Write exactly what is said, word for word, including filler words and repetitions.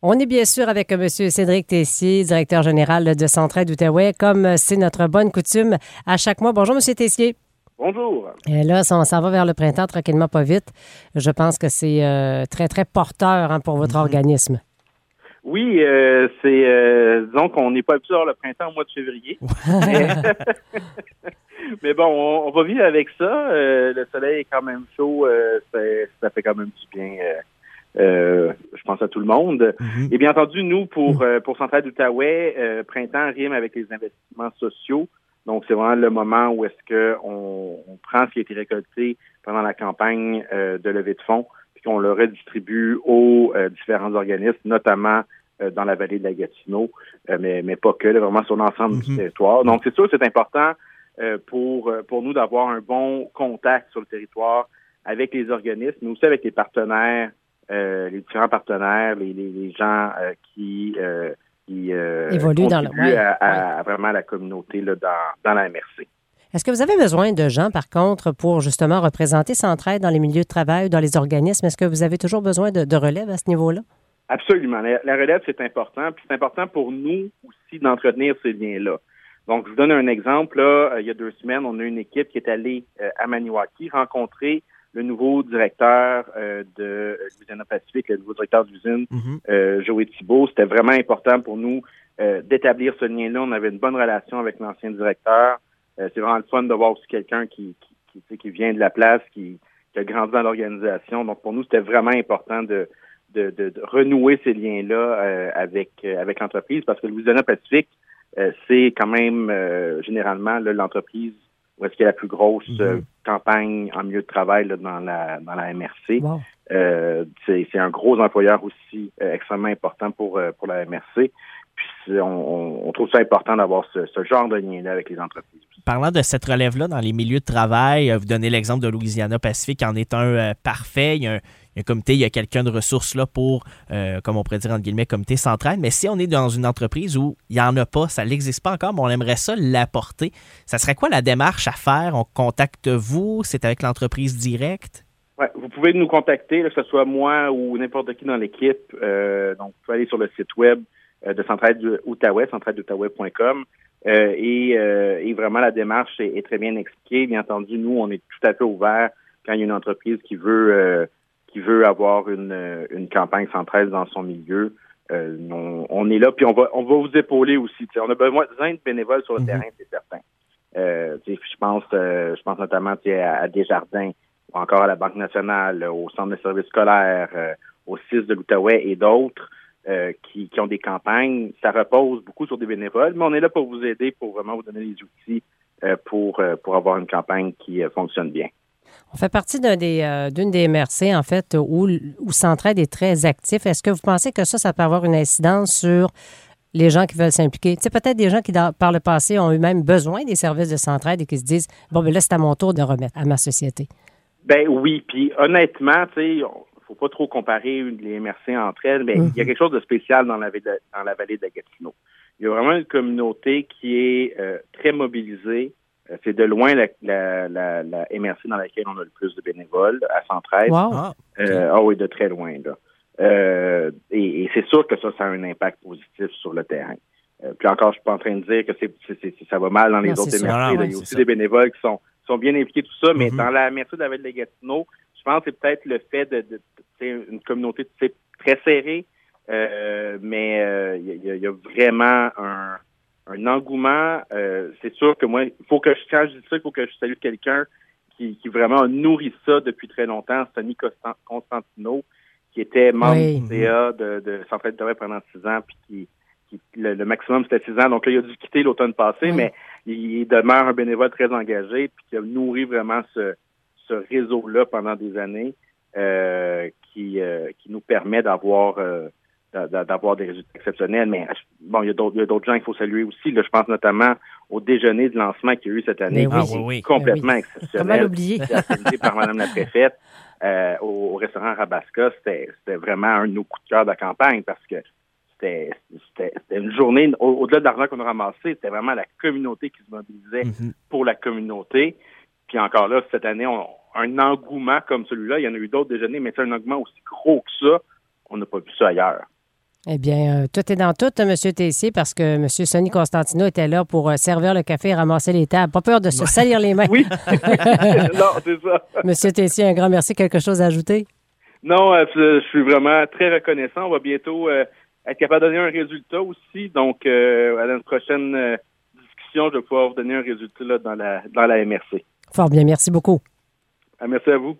On est bien sûr avec M. Cédric Tessier, directeur général de Centraide Outaouais, comme c'est notre bonne coutume à chaque mois. Bonjour, M. Tessier. Bonjour. Et là, on s'en va vers le printemps, tranquillement, pas vite. Je pense que c'est euh, très, très porteur hein, pour votre mmh. organisme. Oui, euh, c'est... Euh, disons qu'on n'est pas habitué à avoir le printemps au mois de février. Mais bon, on, on va vivre avec ça. Euh, le soleil est quand même chaud. Euh, ça, ça fait quand même du bien... Euh, Euh, je pense à tout le monde. Mm-hmm. Et bien entendu, nous, pour, euh, pour Centraide Outaouais, euh, printemps rime avec les investissements sociaux. Donc, c'est vraiment le moment où est-ce qu'on on prend ce qui a été récolté pendant la campagne euh, de levée de fonds, puis qu'on le redistribue aux euh, différents organismes, notamment euh, dans la vallée de la Gatineau, euh, mais, mais pas que, là, vraiment sur l'ensemble mm-hmm. du territoire. Donc, c'est sûr que c'est important euh, pour, pour nous d'avoir un bon contact sur le territoire avec les organismes, mais aussi avec les partenaires Euh, les différents partenaires, les, les, les gens euh, qui, euh, qui euh, évoluent dans le ouais, à, à, ouais. à vraiment la communauté là, dans, dans la M R C. Est-ce que vous avez besoin de gens, par contre, pour justement représenter Centraide dans les milieux de travail, dans les organismes? Est-ce que vous avez toujours besoin de, de relève à ce niveau-là? Absolument. La, la relève, c'est important. Puis c'est important pour nous aussi d'entretenir ces liens-là. Donc, je vous donne un exemple. Là, il y a deux semaines, on a une équipe qui est allée euh, à Maniwaki rencontrer le nouveau directeur euh, de Louisiana Pacific, le nouveau directeur d'usine, mm-hmm. euh, Joey Thibault. C'était vraiment important pour nous euh, d'établir ce lien-là. On avait une bonne relation avec l'ancien directeur. Euh, c'est vraiment le fun de voir aussi quelqu'un qui, qui, qui, tu sais, qui vient de la place, qui, qui a grandi dans l'organisation. Donc, pour nous, c'était vraiment important de, de, de, de renouer ces liens-là euh, avec, euh, avec l'entreprise parce que Louisiana Pacific, euh, c'est quand même euh, généralement là, l'entreprise où est-ce qu'il y a la plus grosse euh, campagne en milieu de travail là, dans la dans la M R C. Wow. Euh, c'est, c'est un gros employeur aussi euh, extrêmement important pour euh, pour la M R C. Puis on, on trouve ça important d'avoir ce, ce genre de lien-là avec les entreprises. Parlant de cette relève-là dans les milieux de travail, vous donnez l'exemple de Louisiana Pacific, en est un euh, parfait. Il y a un, un comité, il y a quelqu'un de ressources là pour, euh, comme on pourrait dire entre guillemets, comité central. Mais si on est dans une entreprise où il n'y en a pas, ça n'existe pas encore, mais on aimerait ça l'apporter, ça serait quoi la démarche à faire? On contacte vous? C'est avec l'entreprise directe? Ouais, vous pouvez nous contacter, là, que ce soit moi ou n'importe qui dans l'équipe. Euh, donc, vous pouvez aller sur le site web de Centraide Outaouais, centraide outaouais point com. Euh, et, euh, et vraiment, la démarche est, est très bien expliquée. Bien entendu, nous, on est tout à fait ouverts quand il y a une entreprise qui veut euh, qui veut avoir une, une campagne centraide dans son milieu. Euh, on, on est là, puis on va on va vous épauler aussi. T'sais, on a besoin de bénévoles sur le mm-hmm. terrain, c'est certain. Euh, je pense euh, je pense notamment à, à Desjardins, ou encore à la Banque nationale, au Centre de services scolaires, euh, au C I S de l'Outaouais et d'autres. Euh, qui, qui ont des campagnes, ça repose beaucoup sur des bénévoles, mais on est là pour vous aider, pour vraiment vous donner les outils euh, pour, euh, pour avoir une campagne qui euh, fonctionne bien. On fait partie d'un des, euh, d'une des M R C, en fait, où, où Centraide est très actif. Est-ce que vous pensez que ça, ça peut avoir une incidence sur les gens qui veulent s'impliquer? Tu sais, peut-être des gens qui, dans, par le passé, ont eux-mêmes besoin des services de Centraide et qui se disent « Bon, ben là, c'est à mon tour de remettre à ma société. » Ben oui, puis honnêtement, tu sais... faut pas trop comparer les M R C entre elles, mais mmh. il y a quelque chose de spécial dans la, dans la vallée de la Gatineau. Il y a vraiment une communauté qui est euh, très mobilisée. C'est de loin la, la, la, la M R C dans laquelle on a le plus de bénévoles, à Centraide. Wow. Euh, ah oui, de très loin, là. Euh, et, et c'est sûr que ça, ça a un impact positif sur le terrain. Euh, puis encore, je suis pas en train de dire que c'est, c'est, c'est, ça va mal dans les non, autres M R C. Là, il y a aussi ça. Des bénévoles qui sont, qui sont bien impliqués, tout ça, mmh. mais dans la M R C de la vallée de la Gatineau, je pense que c'est peut-être le fait de, de, de une communauté très serrée, euh, mais il euh, y, y a vraiment un, un engouement. Euh, c'est sûr que moi, faut que je, quand je dis ça, il faut que je salue quelqu'un qui, qui vraiment a nourri ça depuis très longtemps, Sonny Constantino, qui était membre oui. du C A de, de Centraide Outaouais pendant six ans, puis qui, qui le, le maximum c'était six ans. Donc là, il a dû quitter l'automne passé, oui. mais il, il demeure un bénévole très engagé, puis qui a nourri vraiment ce... ce réseau-là pendant des années euh, qui, euh, qui nous permet d'avoir euh, d'avoir des résultats exceptionnels. Mais bon, il y a d'autres, il y a d'autres gens qu'il faut saluer aussi. Là, je pense notamment au déjeuner de lancement qu'il y a eu cette année, oui, qui oui, oui, complètement oui. exceptionnel. L'oublier. Organisé par Mme la préfète euh, au, au restaurant Rabaska. C'était, c'était vraiment un de nos coups de cœur de la campagne parce que c'était, c'était, c'était une journée, au, au-delà de l'argent qu'on a ramassé, c'était vraiment la communauté qui se mobilisait mm-hmm. pour la communauté. Puis encore là, cette année, on, un engouement comme celui-là, il y en a eu d'autres déjeuners, mais c'est un engouement aussi gros que ça, on n'a pas vu ça ailleurs. Eh bien, tout est dans tout, M. Tessier, parce que M. Sonny Constantino était là pour servir le café et ramasser les tables. Pas peur de se salir les mains. Oui, non, c'est ça. M. Tessier, un grand merci. Quelque chose à ajouter? Non, je suis vraiment très reconnaissant. On va bientôt être capable de donner un résultat aussi. Donc, à la prochaine discussion, je vais pouvoir vous donner un résultat là, dans, la, dans la M R C. Fort bien, merci beaucoup. Merci à vous.